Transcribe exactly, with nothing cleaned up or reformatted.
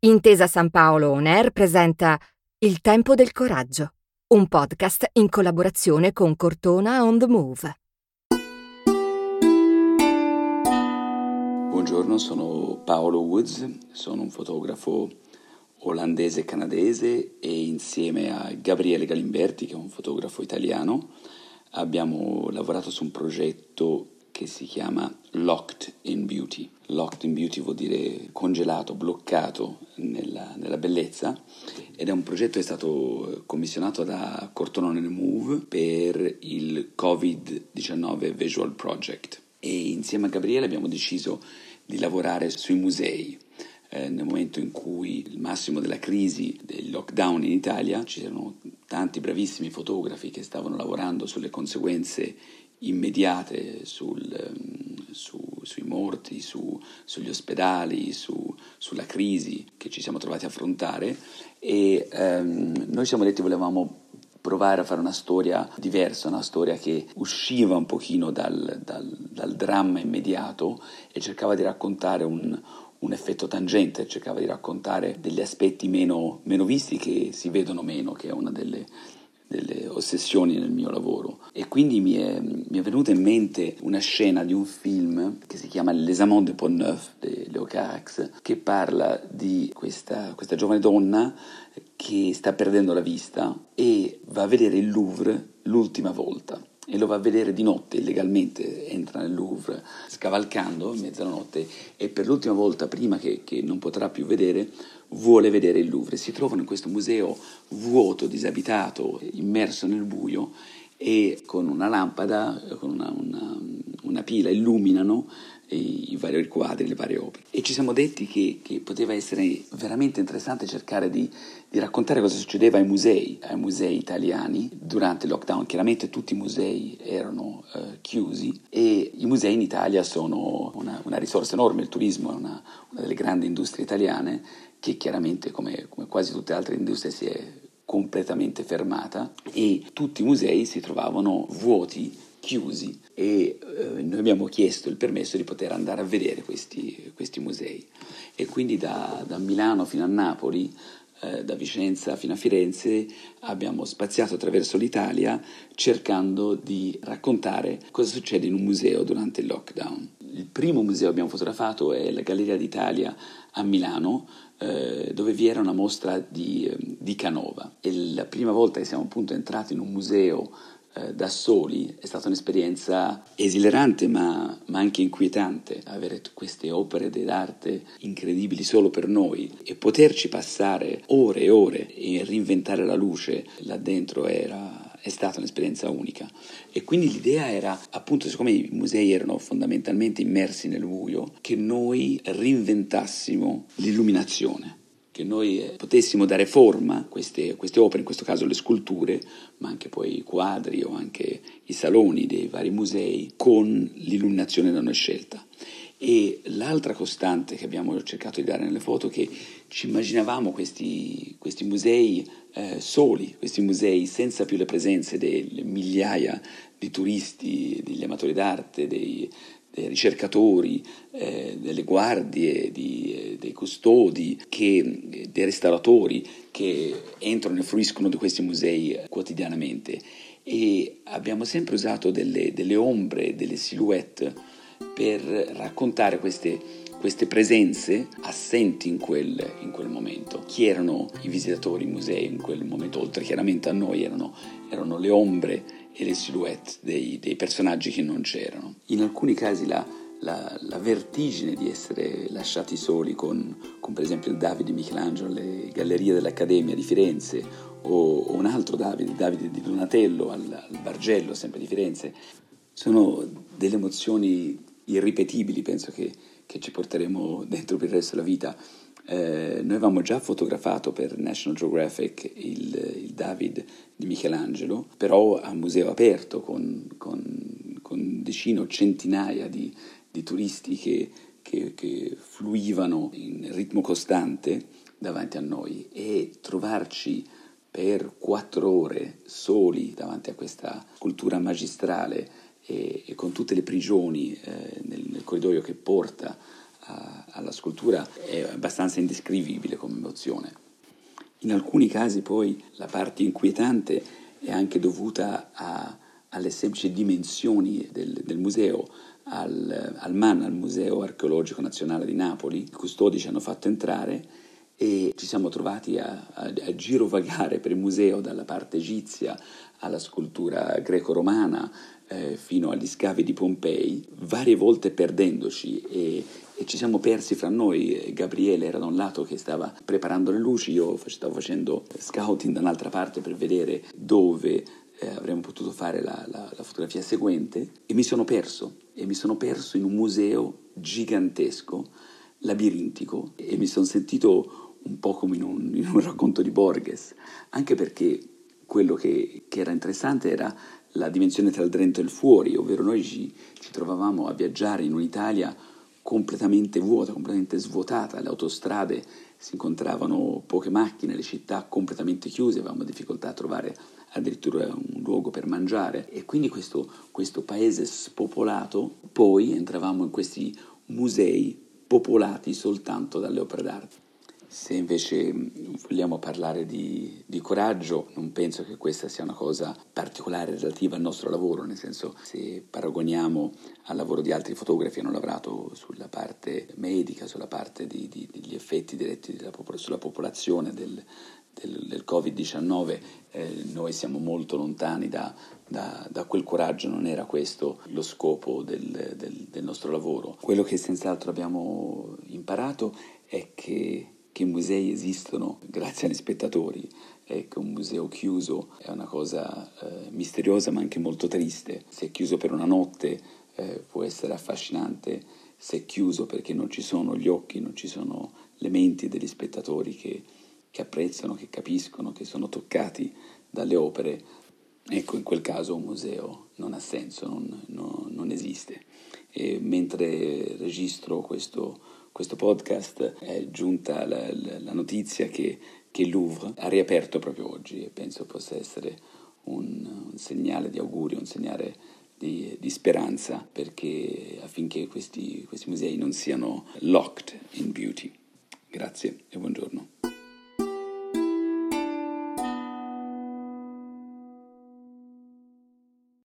Intesa San Paolo On Air presenta Il tempo del coraggio, un podcast in collaborazione con Cortona On The Move. Buongiorno, sono Paolo Woods, sono un fotografo olandese canadese e insieme a Gabriele Galimberti, che è un fotografo italiano, abbiamo lavorato su un progetto che si chiama Locked in Beauty. Locked in Beauty vuol dire congelato, bloccato nella, nella bellezza, ed è un progetto che è stato commissionato da Cortona On The Move per il covid diciannove Visual Project, e insieme a Gabriele abbiamo deciso di lavorare sui musei. Eh, nel momento in cui il massimo della crisi del lockdown in Italia, c'erano tanti bravissimi fotografi che stavano lavorando sulle conseguenze immediate sul, su, sui morti, su, sugli ospedali, su, sulla crisi che ci siamo trovati a affrontare, e ehm, noi ci siamo detti volevamo provare a fare una storia diversa, una storia che usciva un pochino dal, dal, dal dramma immediato e cercava di raccontare un, un effetto tangente, cercava di raccontare degli aspetti meno, meno visti, che si vedono meno, che è una delle delle ossessioni nel mio lavoro. E quindi mi è, mi è venuta in mente una scena di un film che si chiama Les Amants de Pont-Neuf di Leos Carax, che parla di questa, questa giovane donna che sta perdendo la vista e va a vedere il Louvre l'ultima volta, e lo va a vedere di notte, illegalmente entra nel Louvre scavalcando mezzanotte, e per l'ultima volta prima che, che non potrà più vedere, vuole vedere il Louvre. Si trovano in questo museo vuoto, disabitato, immerso nel buio, e con una lampada, con una, una, una pila illuminano i, i vari quadri, le varie opere, e ci siamo detti che, che poteva essere veramente interessante cercare di, di raccontare cosa succedeva ai musei, ai musei italiani durante il lockdown. Chiaramente tutti i musei erano eh, chiusi, e i musei in Italia sono una, una risorsa enorme. Il turismo è una, una delle grandi industrie italiane che chiaramente, come, come quasi tutte le altre industrie, si è completamente fermata, e tutti i musei si trovavano vuoti, chiusi, e eh, noi abbiamo chiesto il permesso di poter andare a vedere questi, questi musei. E quindi da, da Milano fino a Napoli, eh, da Vicenza fino a Firenze, abbiamo spaziato attraverso l'Italia cercando di raccontare cosa succede in un museo durante il lockdown. Il primo museo che abbiamo fotografato è la Galleria d'Italia a Milano, eh, dove vi era una mostra di, di Canova. È la prima volta che siamo appunto entrati in un museo eh, da soli. È stata un'esperienza esilarante, ma, ma anche inquietante, avere queste opere d'arte incredibili solo per noi e poterci passare ore e ore e reinventare la luce là dentro era... è stata un'esperienza unica. E quindi l'idea era, appunto, siccome i musei erano fondamentalmente immersi nel buio, che noi reinventassimo l'illuminazione, che noi potessimo dare forma a queste, queste opere, in questo caso le sculture, ma anche poi i quadri o anche i saloni dei vari musei, con l'illuminazione da noi scelta. E l'altra costante che abbiamo cercato di dare nelle foto è che ci immaginavamo questi, questi musei eh, soli, questi musei senza più le presenze delle migliaia di turisti, degli amatori d'arte, dei, dei ricercatori, eh, delle guardie, di, dei custodi, che, dei restauratori che entrano e fruiscono di questi musei quotidianamente. E abbiamo sempre usato delle, delle ombre, delle silhouette, per raccontare queste, queste presenze assenti in quel, in quel momento. Chi erano i visitatori ai musei in quel momento, oltre chiaramente a noi, erano, erano le ombre e le silhouette dei, dei personaggi che non c'erano. In alcuni casi la, la, la vertigine di essere lasciati soli con, con per esempio il Davide di Michelangelo, le Gallerie dell'Accademia di Firenze, o, o un altro Davide, Davide di Donatello al, al Bargello, sempre di Firenze, sono delle emozioni irripetibili, penso che, che ci porteremo dentro per il resto della vita. Eh, noi avevamo già fotografato per National Geographic il, il David di Michelangelo, però a museo aperto, con, con, con decine o centinaia di, di turisti che, che, che fluivano in ritmo costante davanti a noi, e trovarci per quattro ore soli davanti a questa scultura magistrale, e con tutte le prigioni eh, nel, nel corridoio che porta a, alla scultura è abbastanza indescrivibile come emozione. In alcuni casi poi la parte inquietante è anche dovuta a, alle semplici dimensioni del, del museo. Al, al M A N, al Museo Archeologico Nazionale di Napoli, i custodi ci hanno fatto entrare e ci siamo trovati a, a, a girovagare per il museo dalla parte egizia alla scultura greco-romana eh, fino agli scavi di Pompei, varie volte perdendoci e, e ci siamo persi fra noi. Gabriele era da un lato che stava preparando le luci, io stavo facendo scouting da un'altra parte per vedere dove Eh, avremmo potuto fare la, la, la fotografia seguente, e mi sono perso, e mi sono perso in un museo gigantesco, labirintico, e mi sono sentito un po' come in un, in un racconto di Borges, anche perché quello che, che era interessante era la dimensione tra il dentro e il fuori, ovvero noi ci, ci trovavamo a viaggiare in un'Italia completamente vuota, completamente svuotata, le autostrade si incontravano poche macchine, le città completamente chiuse, avevamo difficoltà a trovare addirittura un luogo per mangiare, e quindi questo, questo paese spopolato. Poi entravamo in questi musei popolati soltanto dalle opere d'arte. Se invece vogliamo parlare di, di coraggio, non penso che questa sia una cosa particolare relativa al nostro lavoro, nel senso, se paragoniamo al lavoro di altri fotografi che hanno lavorato sulla parte medica, sulla parte di, di, degli effetti diretti della, sulla popolazione del del covid diciannove, eh, noi siamo molto lontani da, da, da quel coraggio, non era questo lo scopo del, del, del nostro lavoro. Quello che senz'altro abbiamo imparato è che, che i musei esistono grazie agli spettatori, e che un museo chiuso è una cosa eh, misteriosa ma anche molto triste. Se è chiuso per una notte eh, può essere affascinante, se è chiuso perché non ci sono gli occhi, non ci sono le menti degli spettatori che che apprezzano, che capiscono, che sono toccati dalle opere, ecco, in quel caso un museo non ha senso, non, no, non esiste. E mentre registro questo, questo podcast è giunta la, la, la notizia che, che il Louvre ha riaperto proprio oggi, e penso possa essere un, un segnale di augurio, un segnale di, di speranza, perché affinché questi, questi musei non siano locked in beauty. Grazie e buongiorno.